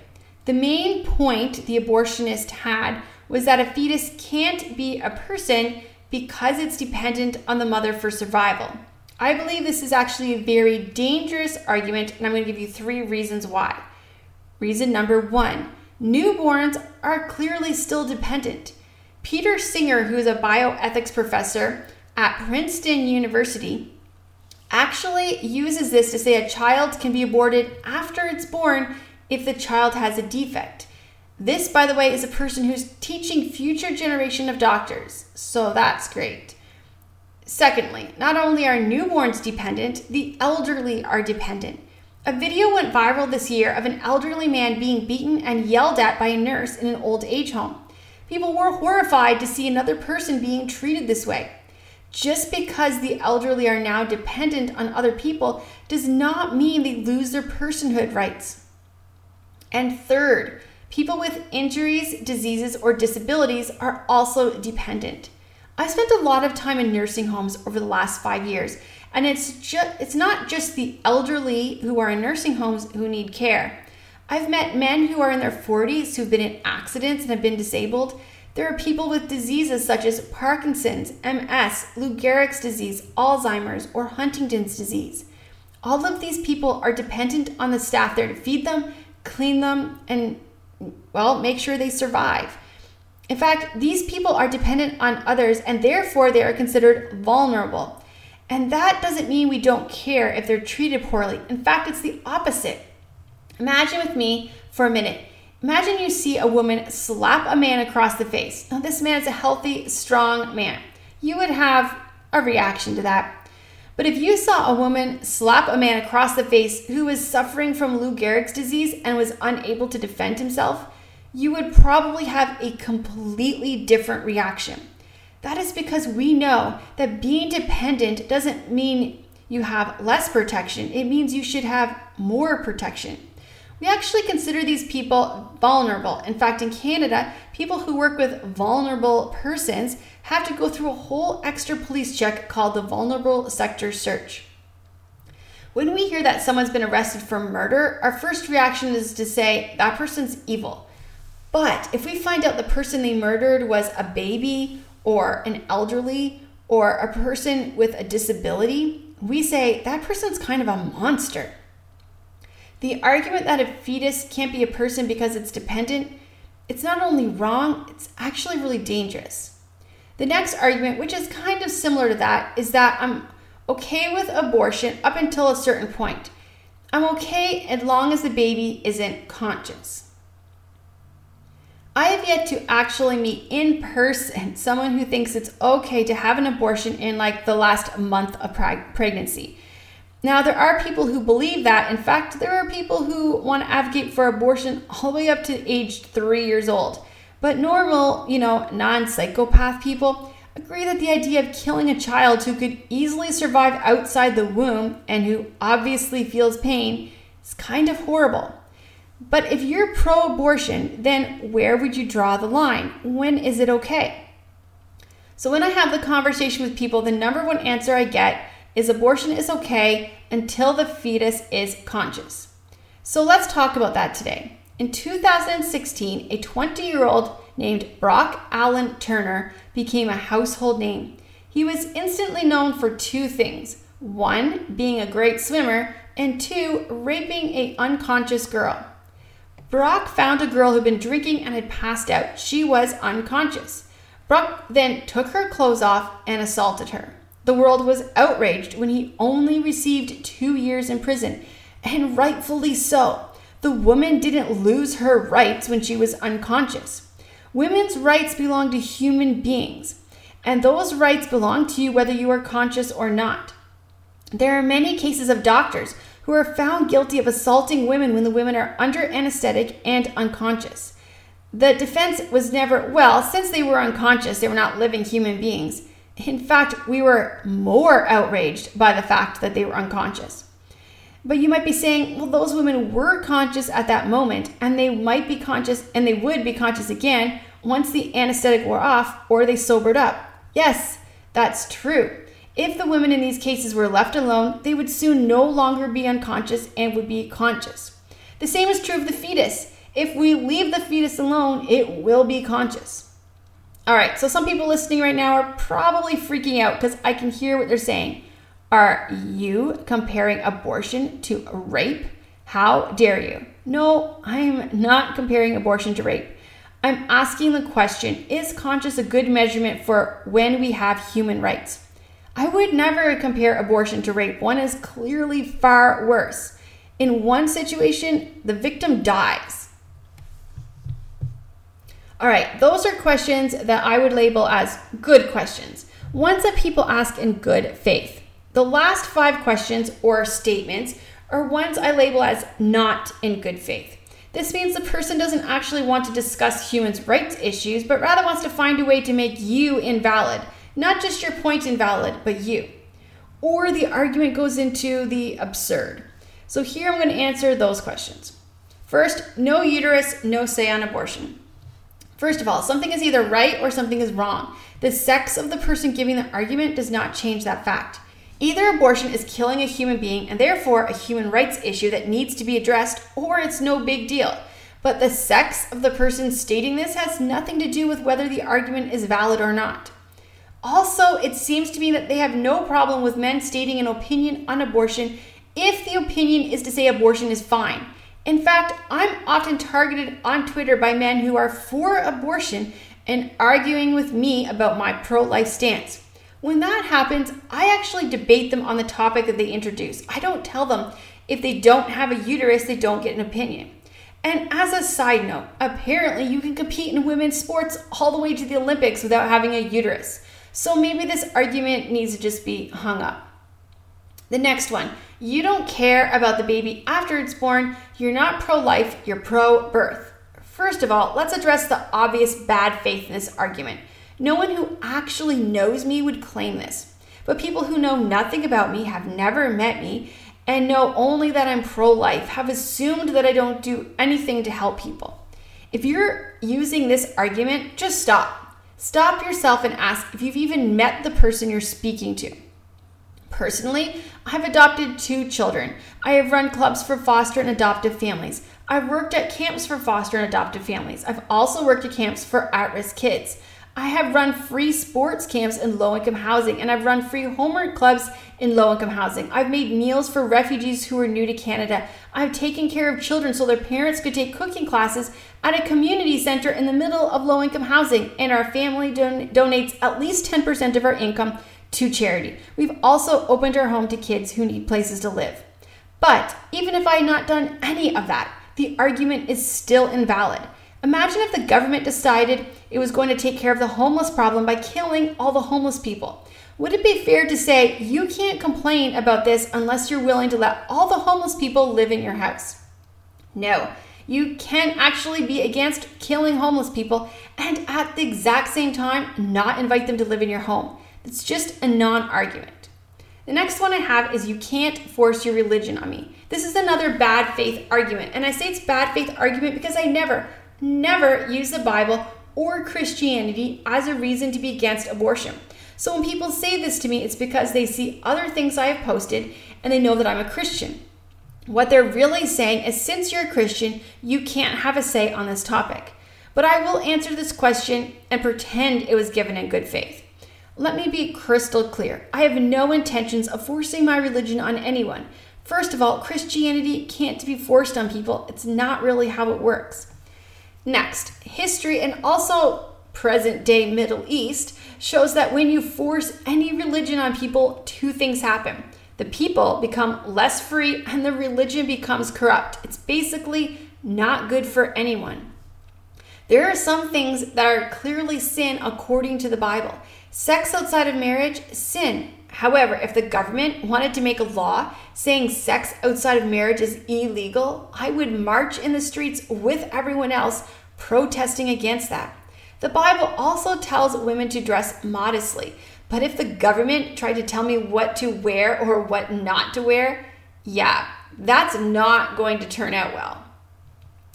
The main point the abortionist had was that a fetus can't be a person because it's dependent on the mother for survival. I believe this is actually a very dangerous argument, and I'm going to give you 3 reasons why. Reason number 1. Newborns are clearly still dependent. Peter Singer, who is a bioethics professor at Princeton University, actually uses this to say a child can be aborted after it's born if the child has a defect. This, by the way, is a person who's teaching future generation of doctors, so that's great. Secondly, not only are newborns dependent, the elderly are dependent. A video went viral this year of an elderly man being beaten and yelled at by a nurse in an old age home. People were horrified to see another person being treated this way. Just because the elderly are now dependent on other people does not mean they lose their personhood rights. And third, people with injuries, diseases, or disabilities are also dependent. I spent a lot of time in nursing homes over the last 5 years. And it's not just the elderly who are in nursing homes who need care. I've met men who are in their 40s who've been in accidents and have been disabled. There are people with diseases such as Parkinson's, MS, Lou Gehrig's disease, Alzheimer's, or Huntington's disease. All of these people are dependent on the staff there to feed them, clean them, and, well, make sure they survive. In fact, these people are dependent on others, and therefore they are considered vulnerable. And that doesn't mean we don't care if they're treated poorly. In fact, it's the opposite. Imagine with me for a minute. Imagine you see a woman slap a man across the face. Now, this man is a healthy, strong man. You would have a reaction to that. But if you saw a woman slap a man across the face who was suffering from Lou Gehrig's disease and was unable to defend himself, you would probably have a completely different reaction. That is because we know that being dependent doesn't mean you have less protection. It means you should have more protection. We actually consider these people vulnerable. In fact, in Canada, people who work with vulnerable persons have to go through a whole extra police check called the Vulnerable Sector Search. When we hear that someone's been arrested for murder, our first reaction is to say, that person's evil. But if we find out the person they murdered was a baby, or an elderly, or a person with a disability, we say that person's kind of a monster. The argument that a fetus can't be a person because it's dependent, it's not only wrong, it's actually really dangerous. The next argument, which is kind of similar to that, is that I'm okay with abortion up until a certain point. I'm okay as long as the baby isn't conscious. I have yet to actually meet in person someone who thinks it's okay to have an abortion in like the last month of pregnancy. Now, there are people who believe that. In fact, there are people who want to advocate for abortion all the way up to age 3 years old. But normal, non-psychopath people agree that the idea of killing a child who could easily survive outside the womb and who obviously feels pain is kind of horrible. But if you're pro-abortion, then where would you draw the line? When is it okay? So when I have the conversation with people, the number one answer I get is abortion is okay until the fetus is conscious. So let's talk about that today. In 2016, a 20-year-old named Brock Allen Turner became a household name. He was instantly known for 2 things. 1, being a great swimmer, and 2, raping an unconscious girl. Brock found a girl who'd been drinking and had passed out. She was unconscious. Brock then took her clothes off and assaulted her. The world was outraged when he only received 2 years in prison, and rightfully so. The woman didn't lose her rights when she was unconscious. Women's rights belong to human beings, and those rights belong to you whether you are conscious or not. There are many cases of doctors who are found guilty of assaulting women when the women are under anesthetic and unconscious. The defense was never, well, since they were unconscious, they were not living human beings. In fact, we were more outraged by the fact that they were unconscious. But you might be saying, well, those women were conscious at that moment, and they might be conscious, and they would be conscious again once the anesthetic wore off or they sobered up. Yes, that's true. If the women in these cases were left alone, they would soon no longer be unconscious and would be conscious. The same is true of the fetus. If we leave the fetus alone, it will be conscious. All right, so some people listening right now are probably freaking out because I can hear what they're saying. Are you comparing abortion to rape? How dare you? No, I'm not comparing abortion to rape. I'm asking the question, is conscious a good measurement for when we have human rights? I would never compare abortion to rape. One is clearly far worse. In one situation, the victim dies. All right, those are questions that I would label as good questions, ones that people ask in good faith. The last 5 questions or statements are ones I label as not in good faith. This means the person doesn't actually want to discuss human rights issues, but rather wants to find a way to make you invalid. Not just your point invalid, but you. Or the argument goes into the absurd. So here I'm going to answer those questions. First, no uterus, no say on abortion. First of all, something is either right or something is wrong. The sex of the person giving the argument does not change that fact. Either abortion is killing a human being and therefore a human rights issue that needs to be addressed, or it's no big deal. But the sex of the person stating this has nothing to do with whether the argument is valid or not. Also, it seems to me that they have no problem with men stating an opinion on abortion if the opinion is to say abortion is fine. In fact, I'm often targeted on Twitter by men who are for abortion and arguing with me about my pro-life stance. When that happens, I actually debate them on the topic that they introduce. I don't tell them if they don't have a uterus, they don't get an opinion. And as a side note, apparently you can compete in women's sports all the way to the Olympics without having a uterus. So maybe this argument needs to just be hung up. The next one, you don't care about the baby after it's born. You're not pro-life, you're pro-birth. First of all, let's address the obvious bad faith in this argument. No one who actually knows me would claim this, but people who know nothing about me, have never met me, and know only that I'm pro-life have assumed that I don't do anything to help people. If you're using this argument, just stop. Stop yourself and ask if you've even met the person you're speaking to. Personally, I've adopted 2 children. I have run clubs for foster and adoptive families. I've worked at camps for foster and adoptive families. I've also worked at camps for at-risk kids. I have run free sports camps in low-income housing, and I've run free homework clubs in low-income housing. I've made meals for refugees who are new to Canada. I've taken care of children so their parents could take cooking classes at a community center in the middle of low-income housing, and our family donates at least 10% of our income to charity. We've also opened our home to kids who need places to live. But even if I had not done any of that, the argument is still invalid. Imagine if the government decided it was going to take care of the homeless problem by killing all the homeless people. Would it be fair to say you can't complain about this unless you're willing to let all the homeless people live in your house? No, you can actually be against killing homeless people and at the exact same time not invite them to live in your home. It's just a non-argument. The next one I have is you can't force your religion on me. This is another bad faith argument, and I say it's bad faith argument because I never use the Bible or Christianity as a reason to be against abortion. So when people say this to me, it's because they see other things I have posted and they know that I'm a Christian. What they're really saying is, since you're a Christian, you can't have a say on this topic. But I will answer this question and pretend it was given in good faith. Let me be crystal clear. I have no intentions of forcing my religion on anyone. First of all, Christianity can't be forced on people. It's not really how it works. Next, history and also present-day Middle East shows that when you force any religion on people, two things happen. The people become less free and the religion becomes corrupt. It's basically not good for anyone. There are some things that are clearly sin according to the Bible. Sex outside of marriage, sin. However, if the government wanted to make a law saying sex outside of marriage is illegal, I would march in the streets with everyone else protesting against that. The Bible also tells women to dress modestly, but if the government tried to tell me what to wear or what not to wear, yeah, that's not going to turn out well.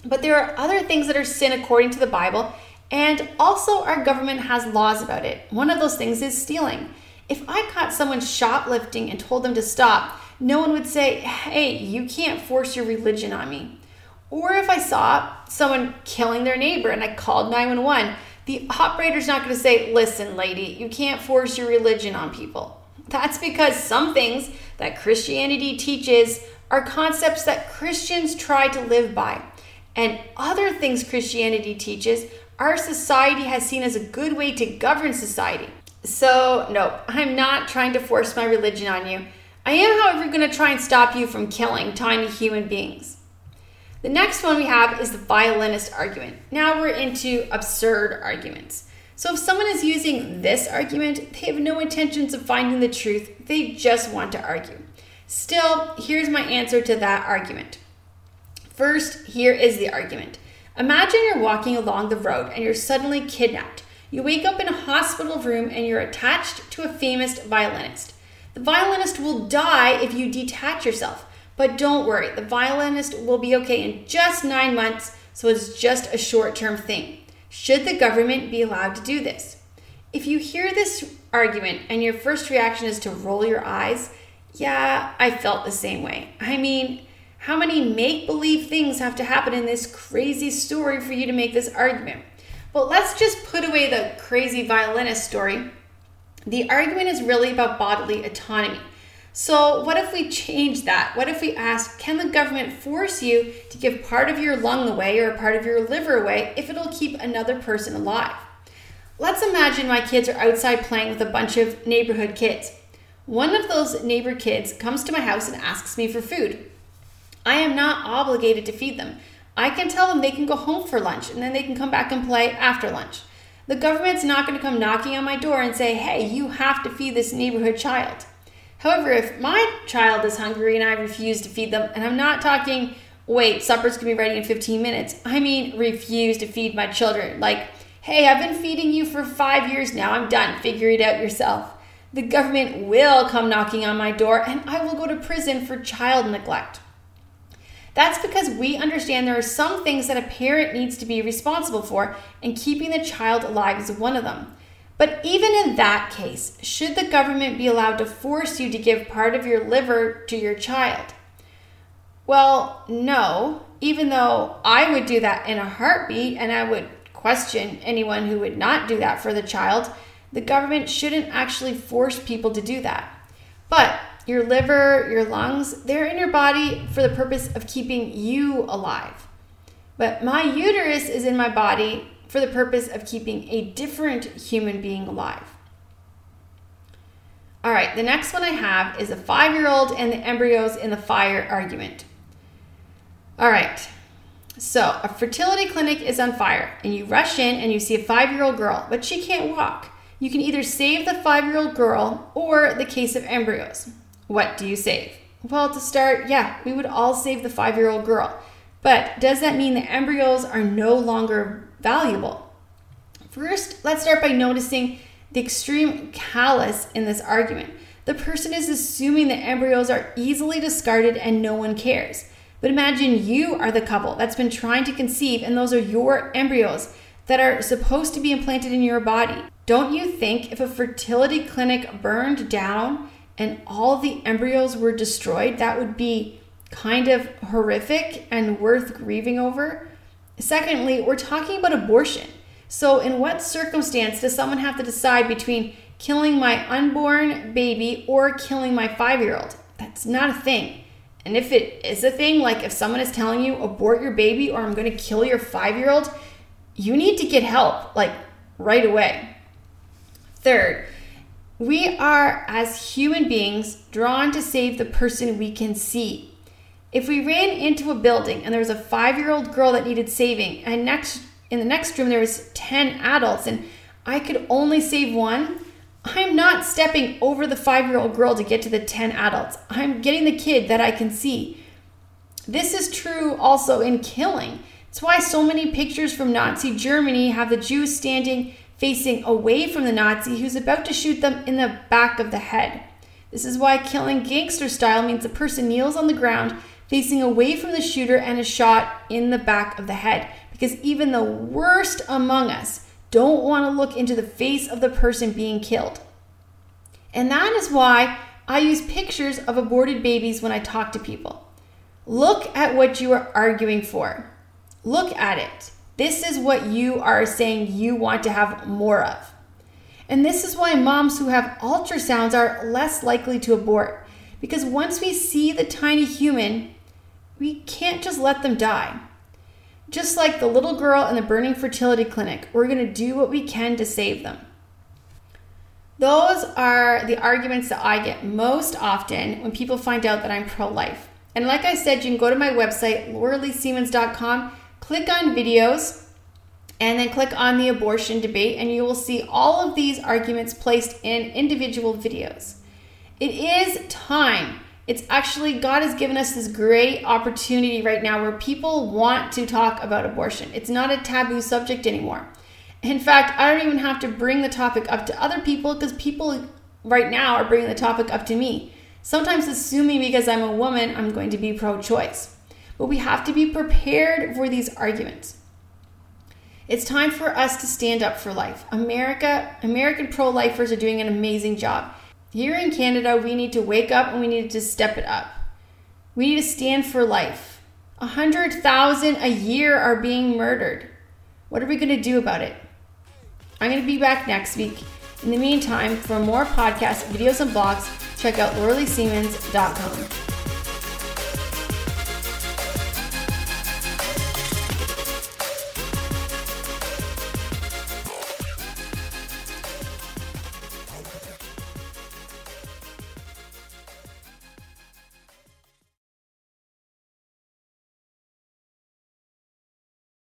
But there are other things that are sin according to the Bible, and also our government has laws about it. One of those things is stealing. If I caught someone shoplifting and told them to stop, no one would say, hey, you can't force your religion on me. Or if I saw someone killing their neighbor and I called 911, the operator's not going to say, listen, lady, you can't force your religion on people. That's because some things that Christianity teaches are concepts that Christians try to live by. And other things Christianity teaches, our society has seen as a good way to govern society. So, no, I'm not trying to force my religion on you. I am, however, going to try and stop you from killing tiny human beings. The next one we have is the violinist argument. Now we're into absurd arguments. So if someone is using this argument, they have no intentions of finding the truth. They just want to argue. Still, here's my answer to that argument. First, here is the argument. Imagine you're walking along the road and you're suddenly kidnapped. You wake up in a hospital room and you're attached to a famous violinist. The violinist will die if you detach yourself, but don't worry, the violinist will be okay in just 9 months, so it's just a short-term thing. Should the government be allowed to do this? If you hear this argument and your first reaction is to roll your eyes, yeah, I felt the same way. I mean, how many make-believe things have to happen in this crazy story for you to make this argument? Well, let's just put away the crazy violinist story. The argument is really about bodily autonomy. So what if we change that? What if we ask, can the government force you to give part of your lung away or part of your liver away if it'll keep another person alive? Let's imagine my kids are outside playing with a bunch of neighborhood kids. One of those neighbor kids comes to my house and asks me for food. I am not obligated to feed them. I can tell them they can go home for lunch and then they can come back and play after lunch. The government's not going to come knocking on my door and say, hey, you have to feed this neighborhood child. However, if my child is hungry and I refuse to feed them, and I'm not talking, wait, supper's going to be ready in 15 minutes. I mean, refuse to feed my children. Like, hey, I've been feeding you for 5 years now. I'm done. Figure it out yourself. The government will come knocking on my door and I will go to prison for child neglect. That's because we understand there are some things that a parent needs to be responsible for, and keeping the child alive is one of them. But even in that case, should the government be allowed to force you to give part of your liver to your child? Well, no, even though I would do that in a heartbeat, and I would question anyone who would not do that for the child, the government shouldn't actually force people to do that. But your liver, your lungs, they're in your body for the purpose of keeping you alive. But my uterus is in my body for the purpose of keeping a different human being alive. All right, the next one I have is a 5-year-old and the embryos in the fire argument. All right, so a fertility clinic is on fire and you rush in and you see a 5-year-old girl, but she can't walk. You can either save the 5-year-old girl or the case of embryos. What do you save? Well, to start, yeah, we would all save the 5-year-old girl. But does that mean the embryos are no longer valuable? First, let's start by noticing the extreme callous in this argument. The person is assuming the embryos are easily discarded and no one cares. But imagine you are the couple that's been trying to conceive and those are your embryos that are supposed to be implanted in your body. Don't you think if a fertility clinic burned down and all the embryos were destroyed, that would be kind of horrific and worth grieving over? Secondly, we're talking about abortion. So in what circumstance does someone have to decide between killing my unborn baby or killing my 5-year-old? That's not a thing. And if it is a thing, like if someone is telling you abort your baby or I'm going to kill your 5-year-old, you need to get help, like right away. Third, we are, as human beings, drawn to save the person we can see. If we ran into a building and there was a 5-year-old girl that needed saving, and in the next room there was 10 adults, and I could only save one, I'm not stepping over the 5-year-old girl to get to the 10 adults. I'm getting the kid that I can see. This is true also in killing. It's why so many pictures from Nazi Germany have the Jews standing facing away from the Nazi who's about to shoot them in the back of the head. This is why killing gangster style means the person kneels on the ground facing away from the shooter and is shot in the back of the head, because even the worst among us don't want to look into the face of the person being killed. And that is why I use pictures of aborted babies when I talk to people. Look at what you are arguing for. Look at it. This is what you are saying you want to have more of. And this is why moms who have ultrasounds are less likely to abort, because once we see the tiny human, we can't just let them die. Just like the little girl in the burning fertility clinic, we're going to do what we can to save them. Those are the arguments that I get most often when people find out that I'm pro-life. And like I said, you can go to my website, lauraleesiemens.com, click on videos, and then click on the abortion debate, and you will see all of these arguments placed in individual videos. It is time. It's actually, God has given us this great opportunity right now where people want to talk about abortion. It's not a taboo subject anymore. In fact, I don't even have to bring the topic up to other people because people right now are bringing the topic up to me. Sometimes assuming because I'm a woman, I'm going to be pro-choice. But we have to be prepared for these arguments. It's time for us to stand up for life. American pro-lifers are doing an amazing job. Here in Canada, we need to wake up and we need to step it up. We need to stand for life. 100,000 a year are being murdered. What are we going to do about it? I'm going to be back next week. In the meantime, for more podcasts, videos, and blogs, check out lauraleesiemens.com.